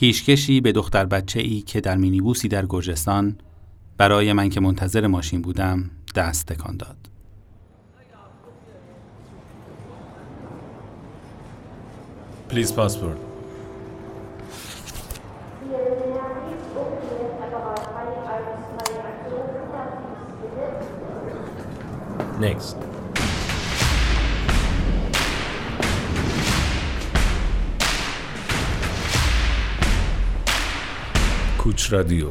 پیشکشی به دختر بچه‌ای که در مینیبوسی در گرجستان برای من که منتظر ماشین بودم دست تکان داد. پلیز پاسپورت. نیکست. کوچ رادیو.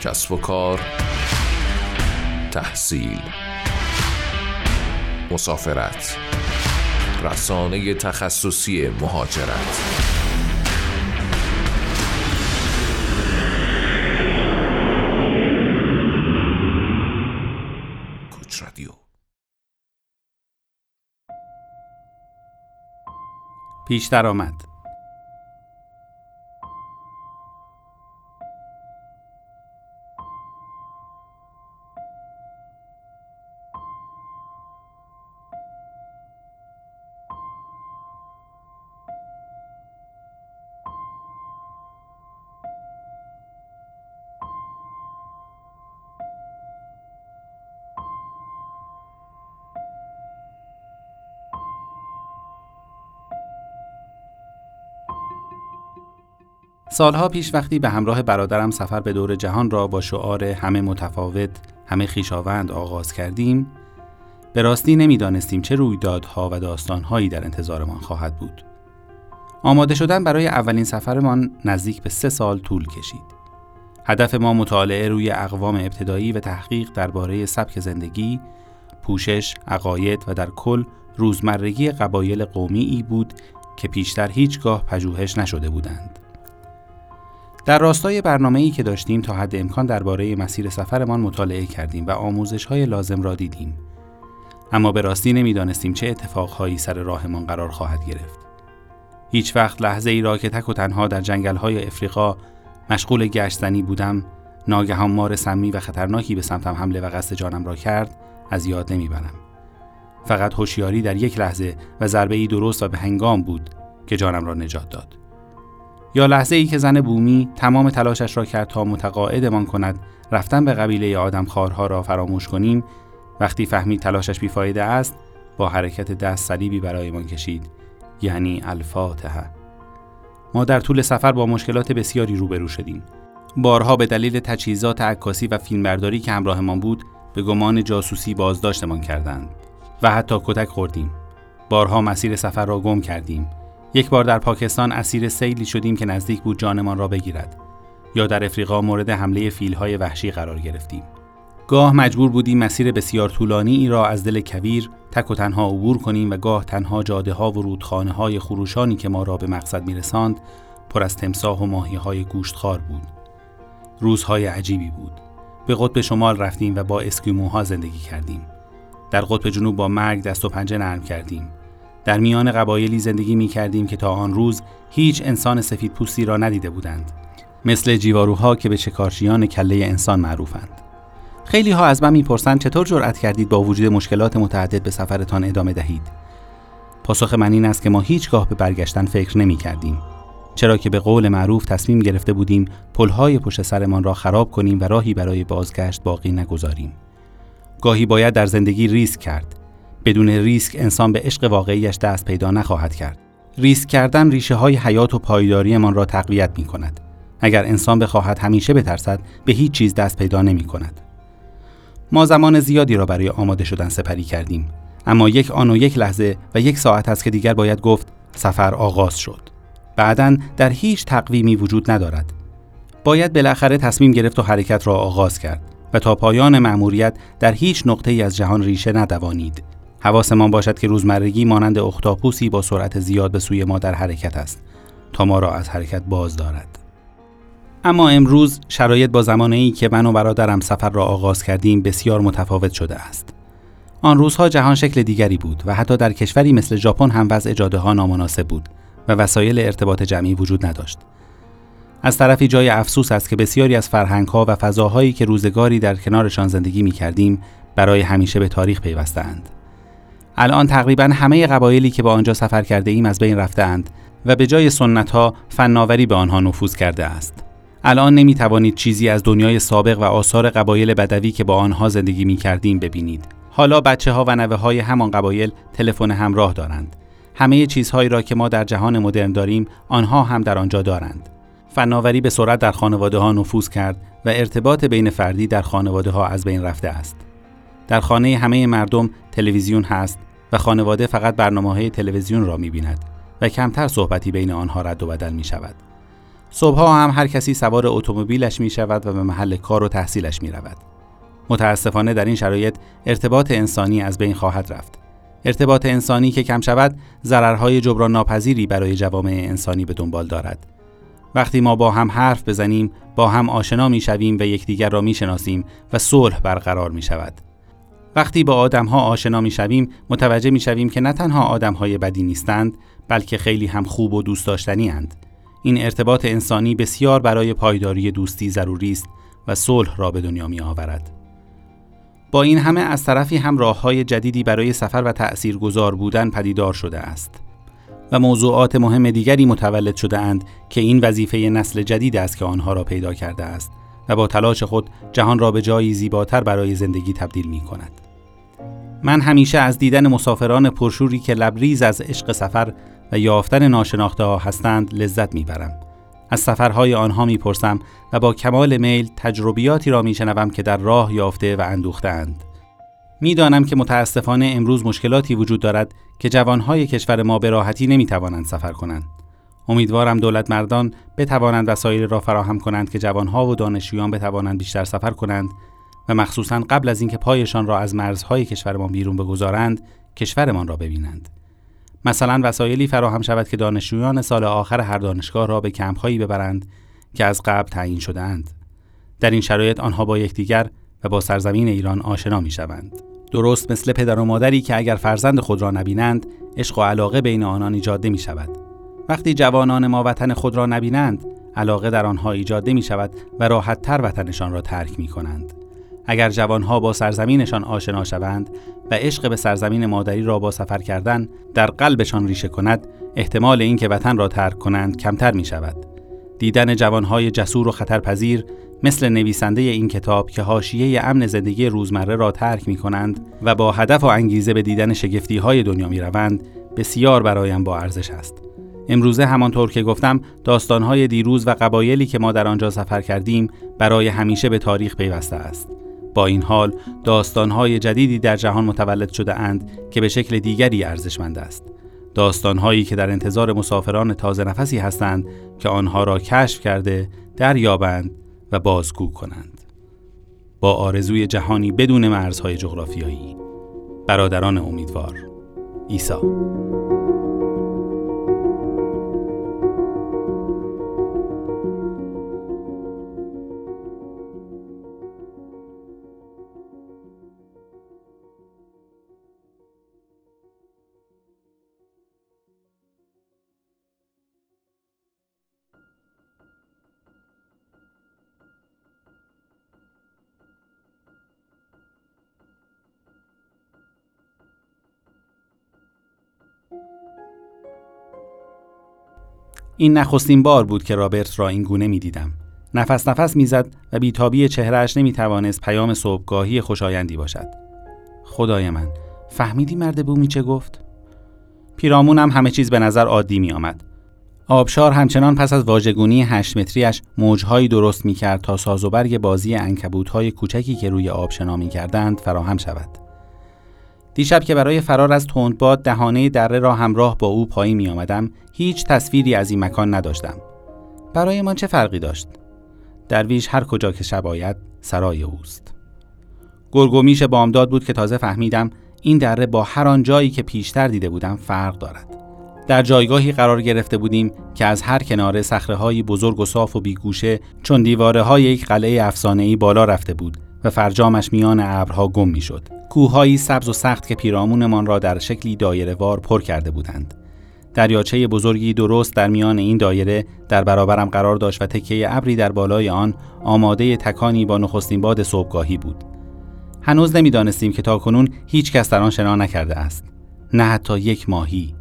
کسب و کار، تحصیل، مسافرت، رسانه تخصصی مهاجرت. کوچ رادیو. پیش درآمد. سالها پیش وقتی به همراه برادرم سفر به دور جهان را با شعار همه متفاوت، همه خویشاوند آغاز کردیم، به راستی نمی‌دانستیم چه رویدادها و داستانهایی در انتظارمان خواهد بود. آماده شدن برای اولین سفرمان نزدیک به 3 سال طول کشید. هدف ما مطالعه روی اقوام ابتدایی و تحقیق درباره سبک زندگی، پوشش، عقاید و در کل روزمرگی قبایل قومی‌ای بود که پیشتر هیچگاه پژوهش نشده بودند. در راستای برنامه‌ای که داشتیم تا حد امکان درباره مسیر سفرمان مطالعه کردیم و آموزش‌های لازم را دیدیم، اما به راستی نمی‌دانستیم چه اتفاقهایی سر راهمان قرار خواهد گرفت. هیچ وقت لحظه‌ای را که تک و تنها در جنگل‌های افریقا مشغول گشت‌زنی بودم، ناگهان مار سمی و خطرناکی به سمتم حمله و قصد جانم را کرد از یاد نمی‌برم. فقط هوشیاری در یک لحظه و ضربه‌ای درست و به هنگام بود که جانم را نجات داد. یا لحظه ای که زن بومی تمام تلاشش را کرد تا متقاعدمان کند رفتن به قبیله آدمخوارها را فراموش کنیم، وقتی فهمید تلاشش بیفایده است با حرکت دست صلیبی برایمان کشید، یعنی الفاتحه. ما در طول سفر با مشکلات بسیاری روبرو شدیم. بارها به دلیل تجهیزات عکاسی و فیلمبرداری که همراهمان بود به گمان جاسوسی بازداشتمان کردند و حتی کتک خوردیم. بارها مسیر سفر را گم کردیم. یک بار در پاکستان اسیر سیلی شدیم که نزدیک بود جانمان را بگیرد، یا در افریقا مورد حمله فیل‌های وحشی قرار گرفتیم. گاه مجبور بودیم مسیر بسیار طولانی ای را از دل کویر تک و تنها عبور کنیم و گاه تنها جاده‌ها و رودخانه‌های خروشانی که ما را به مقصد می‌رساند پر از تمساح و ماهی‌های گوشتخوار بود. روزهای عجیبی بود. به قطب شمال رفتیم و با اسکیموها زندگی کردیم. در قطب جنوب با مرگ دست و پنجه نرم کردیم. در میان قبایلی زندگی می کردیم که تا آن روز هیچ انسان سفید پوستی را ندیده بودند، مثل جیواروها که به شکارچیان کله انسان معروفند. خیلی ها از من می پرسند چطور جرأت کردید با وجود مشکلات متعدد به سفرتان ادامه دهید؟ پاسخ من این است که ما هیچگاه به برگشتن فکر نمی کردیم، چرا که به قول معروف تصمیم گرفته بودیم پلهای پشت سرمان را خراب کنیم و راهی برای بازگشت باقی نگذاریم. گاهی باید در زندگی ریسک کرد. بدون ریسک انسان به عشق واقعیش دست پیدا نخواهد کرد. ریسک کردن ریشه های حیات و پایداریمان را تقویت می کند. اگر انسان بخواهد همیشه بترسد، به هیچ چیز دست پیدا نمی کند. ما زمان زیادی را برای آماده شدن سپری کردیم، اما یک آن و یک لحظه و یک ساعت است که دیگر باید گفت سفر آغاز شد. بعداً در هیچ تقویمی وجود ندارد. باید بالاخره تصمیم گرفت و حرکت را آغاز کرد و تا پایان مأموریت در هیچ نقطه‌ای از جهان ریشه ندوانید. حواسمان باشد که روزمرگی مانند اختاپوسی با سرعت زیاد به سوی ما در حرکت است تا ما را از حرکت باز دارد. اما امروز شرایط با زمانه‌ای که من و برادرم سفر را آغاز کردیم بسیار متفاوت شده است. آن روزها جهان شکل دیگری بود و حتی در کشوری مثل ژاپن هم وضع جاده‌ها نامناسب بود و وسایل ارتباط جمعی وجود نداشت. از طرفی جای افسوس است که بسیاری از فرهنگ‌ها و فضاهایی که روزگاری در کنارشان زندگی می‌کردیم برای همیشه به تاریخ پیوسته‌اند. الان تقریباً همه قبایلی که به آنجا سفر کرده ایم از بین رفته‌اند و به جای سنت‌ها فناوری به آنها نفوذ کرده است. الان نمی‌توانید چیزی از دنیای سابق و آثار قبایل بدوی که با آنها زندگی می‌کردیم ببینید. حالا بچه‌ها و نوه‌های همان قبایل تلفن همراه دارند. همه چیزهایی را که ما در جهان مدرن داریم، آنها هم در آنجا دارند. فناوری به سرعت در خانواده‌ها نفوذ کرد و ارتباط بین فردی در خانواده‌ها از بین رفته است. در خانه همه مردم تلویزیون هست و خانواده فقط برنامه‌های تلویزیون را می‌بیند و کمتر صحبتی بین آنها رد و بدل می‌شود. صبح‌ها هم هر کسی سوار اتومبیلش می‌شود و به محل کار و تحصیلش می‌رود. متأسفانه در این شرایط ارتباط انسانی از بین خواهد رفت. ارتباط انسانی که کم شود، ضررهای جبران ناپذیری برای جوامع انسانی به دنبال دارد. وقتی ما با هم حرف بزنیم، با هم آشنا میشویم و یکدیگر را میشناسیم و صلح برقرار میشود. وقتی با آدم‌ها آشنا میشویم، متوجه میشویم که نه تنها آدم‌های بدی نیستند، بلکه خیلی هم خوب و دوست داشتنی اند. این ارتباط انسانی بسیار برای پایداری دوستی ضروری است و صلح را به دنیا می‌آورد. با این همه از طرفی هم راه‌های جدیدی برای سفر و تأثیرگذار بودن پدیدار شده است و موضوعات مهم دیگری متولد شده اند که این وظیفه نسل جدید است که آنها را پیدا کرده است و با تلاش خود جهان را به جایی زیباتر برای زندگی تبدیل می کند. من همیشه از دیدن مسافران پرشوری که لبریز از عشق سفر و یافتن ناشناخته‌ها هستند لذت می برم. از سفرهای آنها میپرسم و با کمال میل تجربیاتی را میشنوم که در راه یافته و اندوخته‌اند. میدانم که متاسفانه امروز مشکلاتی وجود دارد که جوانهای کشور ما به راحتی نمیتوانند سفر کنند. امیدوارم دولت مردان بتوانند وسایل را فراهم کنند که جوانها و دانشجویان بتوانند بیشتر سفر کنند و مخصوصاً قبل از اینکه پایشان را از مرزهای کشورمان بیرون بگذارند، کشورمان را ببینند. مثلا وسایلی فراهم شود که دانشجویان سال آخر هر دانشگاه را به کمپ‌هایی ببرند که از قبل تعیین شده‌اند. در این شرایط آنها با یکدیگر و با سرزمین ایران آشنا می‌شوند. درست مثل پدر و مادری که اگر فرزند خود را نبینند، عشق و علاقه بین آنان ایجاد نمی‌شود. وقتی جوانان ما وطن خود را نبینند، علاقه در آنها ایجاد نمی‌شود و راحت‌تر وطنشان را ترک می‌کنند. اگر جوانها با سرزمینشان آشنا شوند و عشق به سرزمین مادری را با سفر کردن در قلبشان ریشه کند، احتمال اینکه وطن را ترک کنند کمتر می شود. دیدن جوانهای جسور و خطرپذیر مثل نویسنده این کتاب که حاشیه امن زندگی روزمره را ترک می کنند و با هدف و انگیزه به دیدن شگفتیهای دنیا می روند، بسیار برایم با ارزش است. امروزه همانطور که گفتم، داستانهای دیروز و قبایلی که ما در آنجا سفر کردیم برای همیشه به تاریخ پیوسته است. با این حال داستان‌های جدیدی در جهان متولد شده اند که به شکل دیگری ارزشمند است. داستان‌هایی که در انتظار مسافران تازه نفسی هستند که آنها را کشف کرده، دریابند و بازگو کنند. با آرزوی جهانی بدون مرزهای جغرافیایی. برادران امیدوار. عیسی. این نخستین بار بود که رابرت را این گونه می دیدم. نفس نفس می زد و بیتابی چهرهش نمی توانست پیام صبحگاهی خوشایندی باشد. خدای من، فهمیدی مرد بومی چه گفت؟ پیرامون هم همه چیز به نظر عادی می آمد. آبشار همچنان پس از واژگونی 8 متریش موجهایی درست می کرد تا ساز و برگ بازی عنکبوت‌های کوچکی که روی آب شنا می کردند فراهم شود. دیشب که برای فرار از تندباد دهانه دره را همراه با او پایی می آمدم، هیچ تصویری از این مکان نداشتم. برای من چه فرقی داشت؟ درویش هر کجا که شب آید سرای اوست. گرگومیش بامداد بود که تازه فهمیدم این دره با هر آن جایی که پیشتر دیده بودم فرق دارد. در جایگاهی قرار گرفته بودیم که از هر کناره صخره‌های بزرگ و صاف و بیگوشه چون دیواره‌های یک قلعه افسانه‌ای بالا رفته بود و فرجامش میان ابرها گم می‌شد. کوه‌هایی سبز و سخت که پیرامونمان را در شکلی دایره‌وار پر کرده بودند. دریاچه بزرگی درست در میان این دایره در برابرم قرار داشت و تکه ابری در بالای آن آماده تکانی با نخستین باد صبحگاهی بود. هنوز نمی‌دانستیم که تاکنون هیچ کس در آن شنا نکرده است، نه حتی یک ماهی.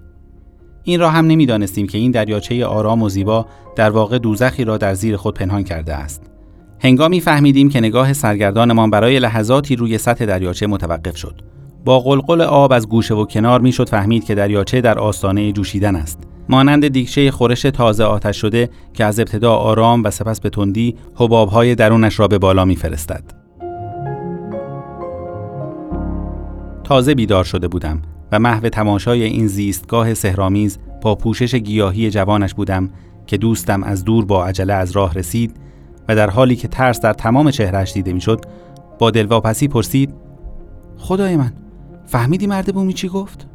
این را هم نمی‌دانستیم که این دریاچه آرام و زیبا در واقع دوزخی را در زیر خود پنهان کرده است. هنگامی فهمیدیم که نگاه سرگردانمان برای لحظاتی روی سطح دریاچه متوقف شد. با قلقل آب از گوشه و کنار میشد فهمید که دریاچه در آستانه جوشیدن است، مانند دیگچه خورش تازه آتش شده که از ابتدا آرام و سپس به تندی حباب‌های درونش را به بالا می‌فرستد. تازه بیدار شده بودم و محو تماشای این زیستگاه سحرآمیز با پوشش گیاهی جوانش بودم که دوستم از دور با عجله از راه رسید و در حالی که ترس در تمام چهرهش دیده میشد با دلواپسی پرسید: خدای من، فهمیدی مرد بومی چی گفت؟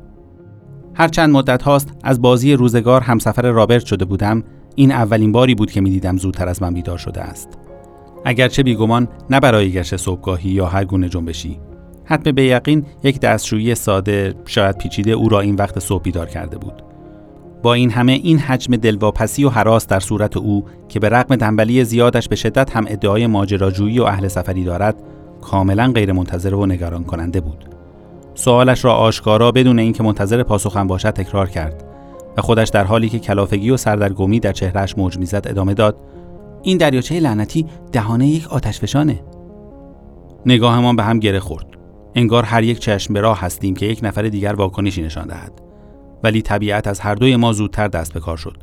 هرچند مدت هاست از بازی روزگار همسفر رابرت شده بودم، این اولین باری بود که میدیدم زودتر از من بیدار شده است. اگرچه بیگمان نه برای گشت صبحگاهی یا هر گونه جنبشی، حتما به یقین یک دستشویی ساده، شاید پیچیده، او را این وقت صبح بیدار کرده بود. با این همه این حجم دلواپسی و هراس در صورت او که به رغم تنبلی زیادش به شدت هم ادعای ماجراجویی و اهل سفری دارد، کاملا غیرمنتظره و نگران کننده بود. سوالش را آشکارا بدون اینکه منتظر پاسخم باشد تکرار کرد و خودش در حالی که کلافگی و سردرگمی در چهرهش موج میزد ادامه داد: این دریاچه لعنتی دهانه یک آتشفشانه. نگاهمان به هم گره خورد. انگار هر یک چشم به راه هستیم که یک نفر دیگر واکنشی نشان دهد، ولی طبیعت از هر دوی ما زودتر دست به کار شد.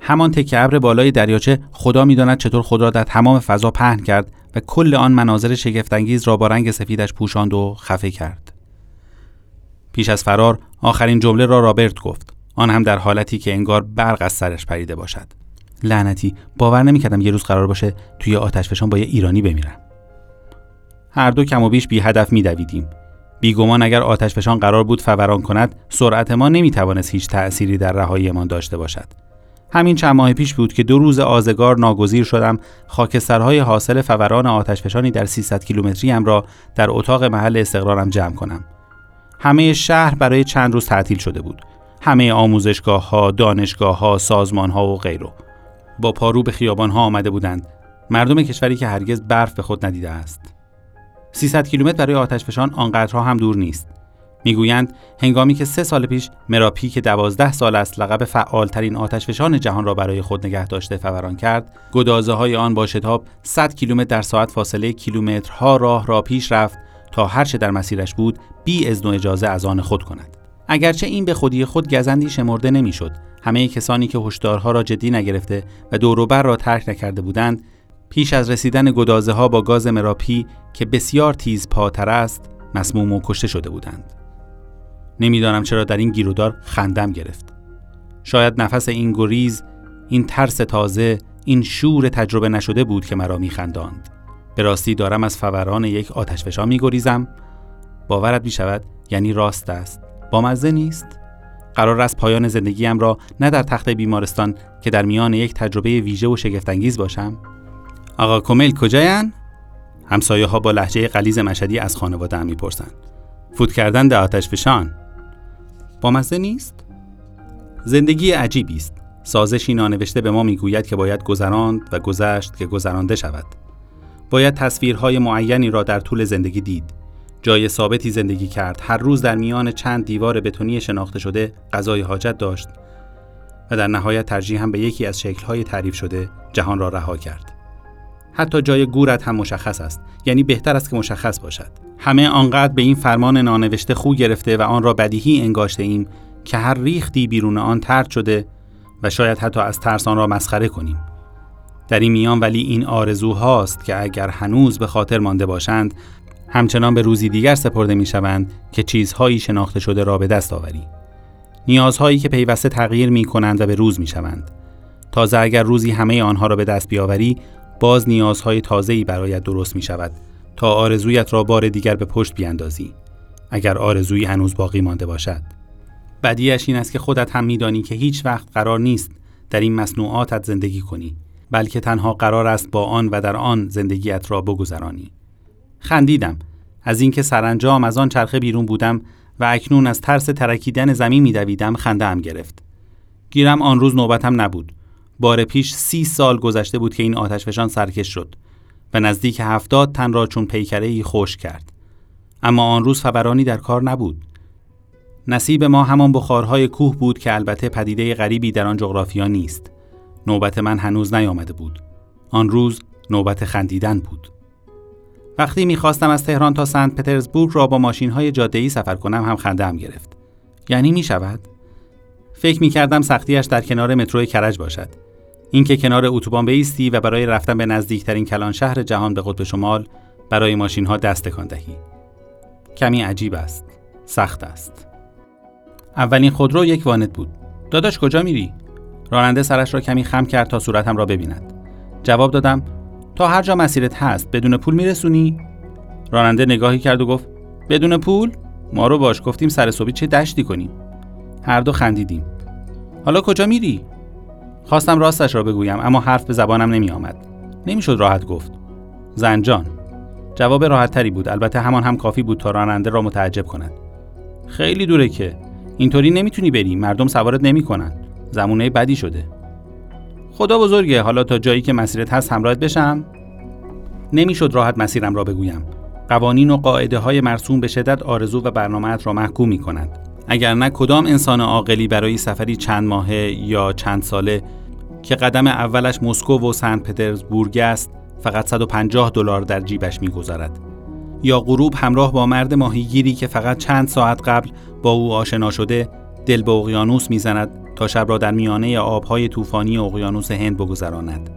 همان تکه ابر بالای دریاچه خدا می‌داند چطور خود را در تمام فضا پهن کرد و کل آن مناظر شگفت‌انگیز را با رنگ سفیدش پوشاند و خفه کرد. پیش از فرار آخرین جمله را رابرت گفت، آن هم در حالتی که انگار برق از سرش پریده باشد. لعنتی، باور نمی‌کردم یه روز قرار باشه توی آتشفشان با یه ایرانی بمیرم. هر دو کم و بیش بی هدف می‌دویدیم. بیگمان اگر آتشفشان قرار بود فوران کند، سرعت ما نمی‌توانست هیچ تأثیری در رهاییمان داشته باشد. همین چند ماه پیش بود که 2 روز آزگار ناگزیر شدم خاکسترهای حاصل فوران آتشفشانی در 300 کیلومتریم را در اتاق محل استقرارم جمع کنم. همه شهر برای چند روز تعطیل شده بود. همه آموزشگاه‌ها، دانشگاه‌ها، سازمان‌ها و غیره. با پارو به خیابان‌ها آمده بودند، مردم کشوری که هرگز برف به خود ندیده است. 300 کیلومتر برای آتشفشان آنقدرها هم دور نیست. میگویند هنگامی که 3 سال پیش مراپی که 12 سال است لقب فعالترین آتشفشان جهان را برای خود نگه داشته فوران کرد، گدازه های آن با شتاب 100 کیلومتر در ساعت فاصله کیلومترها راه را پیش رفت تا هرچه در مسیرش بود بی اذن و اجازه از آن خود کند. اگرچه این به خودی خود گزندی شمرده نمیشد. همه کسانی که هشدارها را جدی نگرفته و دور و بر را ترک نکرده بودند، پیش از رسیدن گدازه ها با گاز مراپی که بسیار تیز پاتر است، مسموم و کشته شده بودند. نمیدانم چرا در این گیرودار خندم گرفت. شاید نفس این گریز، این ترس تازه، این شور تجربه نشده بود که مرا میخنداند. به راستی دارم از فوران یک آتشفشان میگریزم. باورت میشود؟ یعنی راست است. بامزه نیست؟ قرار است پایان زندگیم را نه در تخت بیمارستان که در میان یک تجربه ویژه و شگفت‌انگیز باشم. آقا کمیل کجاین؟ همسایه ها با لهجه غلیظ مشهدی از خانواده هم میپرسند. فوت کردن در آتشفشان بامزه نیست؟ زندگی عجیبی است. سازشی نانوشته به ما میگوید که باید گذراند و گذشت که گذرانده شود. باید تصویرهای معینی را در طول زندگی دید. جای ثابتی زندگی کرد. هر روز در میان چند دیوار بتونی شناخته شده غذای حاجت داشت و در نهایت ترجیحاً به یکی از شکل‌های تعریف شده جهان را رها کرد. حتی جای گورت هم مشخص است، یعنی بهتر است که مشخص باشد. همه آنقدر به این فرمان نانوشته خو گرفته و آن را بدیهی انگاشته ایم که هر ریختی بیرون آن طرد شده و شاید حتی از ترس آن را مسخره کنیم. در این میان ولی این آرزوهاست که اگر هنوز به خاطر مانده باشند همچنان به روزی دیگر سپرده می شوند که چیزهایی شناخته شده را به دست آوری. نیازهایی که پیوسته تغییر می کنند و به روز می شوند. تازه اگر روزی همه آنها را به دست بیاوری باز نیازهای تازه‌ای برایت درست می شود تا آرزویت را بار دیگر به پشت بیاندازی، اگر آرزویی هنوز باقی مانده باشد. بدیهش این است که خودت هم می دانی که هیچ وقت قرار نیست در این مصنوعاتت زندگی کنی، بلکه تنها قرار است با آن و در آن زندگیت را بگذرانی. خندیدم از اینکه سرانجام از آن چرخه بیرون بودم و اکنون از ترس ترکیدن زمین می‌دویدم خنده‌ام گرفت. گیرم آن روز نوبتم نبود. بار پیش 30 سال گذشته بود که این آتشفشان سرکش شد و نزدیک 70 تن را چون پیکره‌ای خشک کرد. اما آن روز فورانی در کار نبود. نصیب ما همان بخارهای کوه بود که البته پدیده غریبی در آن جغرافیا نیست. نوبت من هنوز نیامده بود. آن روز نوبت خندیدن بود. وقتی می‌خواستم از تهران تا سنت پترزبورگ را با ماشین‌های جاده‌ای سفر کنم هم خنده‌ام گرفت. یعنی می‌شود؟ فکر می‌کردم سختیش در کنار مترو کرج باشد. اینکه کنار اتوبان بایستی و برای رفتن به نزدیکترین کلان شهر جهان به قطب شمال برای ماشین‌ها دست تکان دهی. کمی عجیب است. سخت است. اولین خودرو یک وانت بود. داداش کجا میری؟ راننده سرش را کمی خم کرد تا صورتم را ببیند. جواب دادم: تا هر جا مسیرت هست بدون پول میرسونی؟ راننده نگاهی کرد و گفت: بدون پول؟ ما رو باش گفتیم سر صبحی چه دشتی کنیم. هر دو خندیدیم. حالا کجا میری؟ خواستم راستش را بگویم اما حرف به زبانم نمی آمد. نمیشد راحت گفت. زنجان. جواب راحت تری بود، البته همان هم کافی بود تا راننده را متعجب کند. خیلی دوره که اینطوری نمیتونی بری، مردم سوارت نمیکنن. زمونه بدی شده. خدا بزرگه، حالا تا جایی که مسیرت هست همراهت بشم؟ نمیشد راحت مسیرم را بگویم. قوانین و قاعده های مرسوم به شدت آرزو و برنامه‌ات را محکوم می کنند. اگر نه کدام انسان عاقلی برای سفری چند ماهه یا چند ساله که قدم اولش مسکو و سن پترزبورگ است فقط $150 در جیبش میگذارد؟ یا غروب همراه با مرد ماهیگیری که فقط چند ساعت قبل با او آشنا شده دل به اقیانوس میزند تا شب را در میانه آبهای طوفانی اقیانوس هند بگذراند،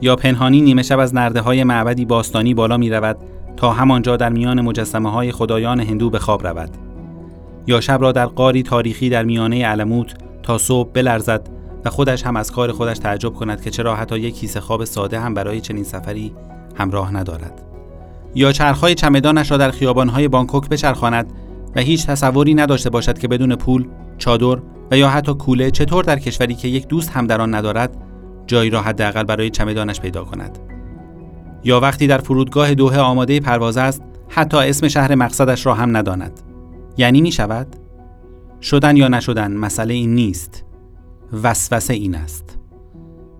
یا پنهانی نیمه شب از نرده‌های معبدی باستانی بالا می‌رود تا همانجا در میان مجسمه‌های خدایان هندو به خواب رود، یا شب را در غاری تاریخی در میانه علموت تا صبح بلرزد و خودش هم از کار خودش تعجب کند که چرا حتی یک کیسه خواب ساده هم برای چنین سفری همراه ندارد، یا چرخ‌های چمدانش را در خیابان‌های بانکوک بچرخاند و هیچ تصوری نداشته باشد که بدون پول، چادر و یا حتی کوله چطور در کشوری که یک دوست هم در آن ندارد جایی را حداقل برای چمدانش پیدا کند، یا وقتی در فرودگاه دوحه آماده پرواز است حتی اسم شهر مقصدش را هم نداند. یعنی می شود؟ شدن یا نشدن مسئله این نیست، وسوسه این است.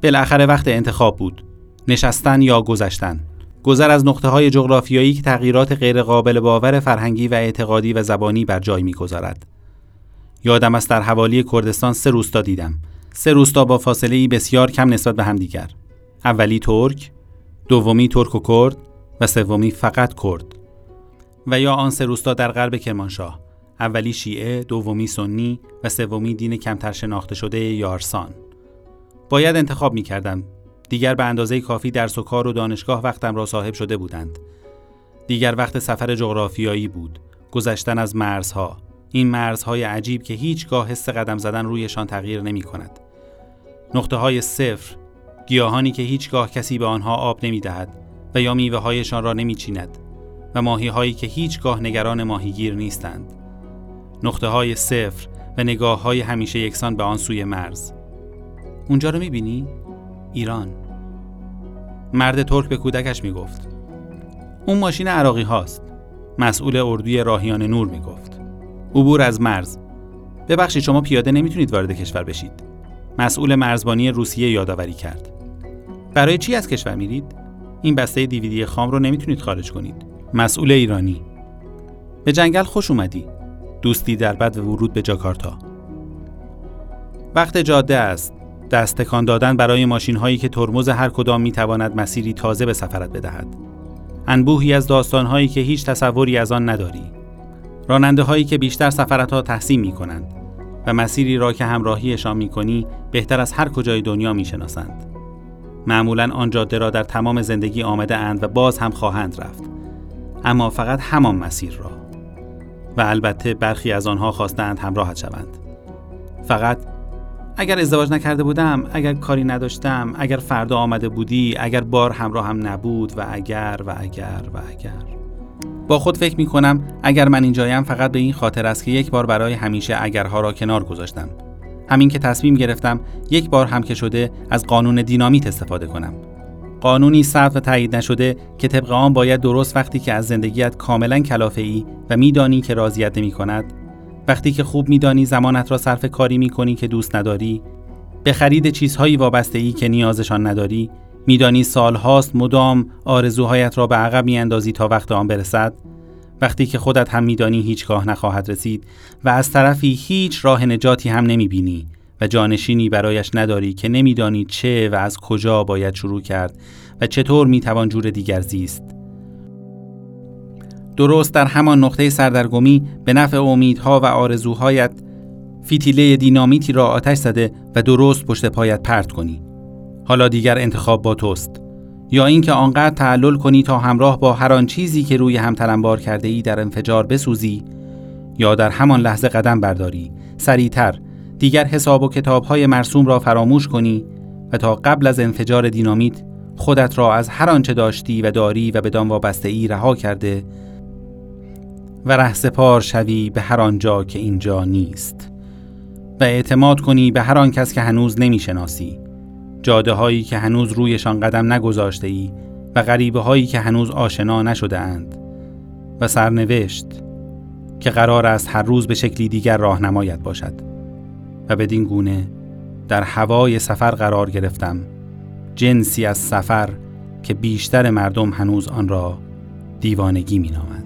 بالاخره وقت انتخاب بود، نشستن یا گذشتن، گذر از نقطه های جغرافیایی که تغییرات غیر قابل باور فرهنگی و اعتقادی و زبانی بر جای می گذارد. یادم است در حوالی کردستان 3 روستا دیدم. 3 روستا با فاصله‌ای بسیار کم نسبت به هم دیگر. اولی ترک، دومی ترک و کرد و سومی فقط کرد. و یا آن 3 روستا در غرب کرمانشاه. اولی شیعه، دومی سنی و سومی دین کمتر شناخته شده یارسان. باید انتخاب می‌کردم. دیگر به اندازه کافی درس و کار و دانشگاه وقتم را صاحب شده بودند. دیگر وقت سفر جغرافیایی بود، گذشتن از مرزها. این مرزهای عجیب که هیچگاه حس قدم زدن رویشان تغییر نمی کند. نقطه های صفر، گیاهانی که هیچگاه کسی به آنها آب نمی دهد و یا میوه هایشان را نمی چیند و ماهی هایی که هیچگاه نگران ماهیگیر نیستند. نقطه های صفر و نگاه های همیشه یکسان به آن سوی مرز. اونجا رو می بینی؟ ایران. مرد ترک به کودکش می گفت. اون ماشین عراقی هاست. مسئول اردوی راهیان نور می گفت. عبور از مرز. ببخشید شما پیاده نمیتونید وارد کشور بشید. مسئول مرزبانی روسیه یادآوری کرد. برای چی از کشور میرید؟ این بسته دیویدی خام رو نمیتونید خارج کنید. مسئول ایرانی. به جنگل خوش اومدی. دوستی در بد و ورود به جاکارتا. وقت جاده است. دست تکان دادن برای ماشین هایی که ترمز هر کدام میتواند مسیری تازه به سفرت بدهد. انبوهی از داستان‌هایی که هیچ تصوری از آن نداری. راننده‌هایی که بیشتر سفرت را تحسین می‌کنند و مسیری را که همراهیشان می‌کنی بهتر از هر کجای دنیا می‌شناسند. معمولاً آن جاده را در تمام زندگی آمده اند و باز هم خواهند رفت، اما فقط همان مسیر را. و البته برخی از آنها خواستند همراهت شوند. فقط اگر ازدواج نکرده بودم، اگر کاری نداشتم، اگر فردا آمده بودی، اگر بار همراهم نبود و اگر و اگر و اگر. با خود فکر می کنم اگر من اینجایم فقط به این خاطر است که یک بار برای همیشه اگرها را کنار گذاشتم. همین که تصمیم گرفتم یک بار هم که شده از قانون دینامیت استفاده کنم. قانونی ثبت و تایید نشده که طبق آن باید درست وقتی که از زندگیت کاملا کلافه‌ای و میدانی که راضیت نمی‌کند، وقتی که خوب میدانی زمانت را صرف کاری می‌کنی که دوست نداری، به خرید چیزهایی وابسته‌ای که نیازشان نداری، میدانی سال‌هاست مدام آرزوهایت را به عقب می‌اندازی تا وقت آن برسد، وقتی که خودت هم میدانی هیچگاه نخواهد رسید و از طرفی هیچ راه نجاتی هم نمی‌بینی و جانشینی برایش نداری که نمیدانی چه و از کجا باید شروع کرد و چطور میتوان جور دیگر زیست. درست در همان نقطه سردرگمی به نفع امیدها و آرزوهایت فتیله دینامیتی را آتش زده و درست پشت پایت پرت کنی. حالا دیگر انتخاب با توست، یا اینکه آنقدر تعلل کنی تا همراه با هر آن چیزی که روی هم تلمبار کرده ای در انفجار بسوزی، یا در همان لحظه قدم برداری، سریعتر، دیگر حساب و کتاب‌های مرسوم را فراموش کنی و تا قبل از انفجار دینامیت خودت را از هر آنچه داشتی و داری و بدان وابستگی رها کرده و رهسپار شوی به هر آنجا که اینجا نیست و اعتماد کنی به هر آن کس که هنوز نمی‌شناسی، جاده‌هایی که هنوز رویشان قدم نگذاشته‌ای و غریبه‌هایی که هنوز آشنا نشده‌اند و سرنوشت که قرار است هر روز به شکلی دیگر راهنمایت باشد. و بدین گونه در هوای سفر قرار گرفتم، جنسی از سفر که بیشتر مردم هنوز آن را دیوانگی می‌نامند.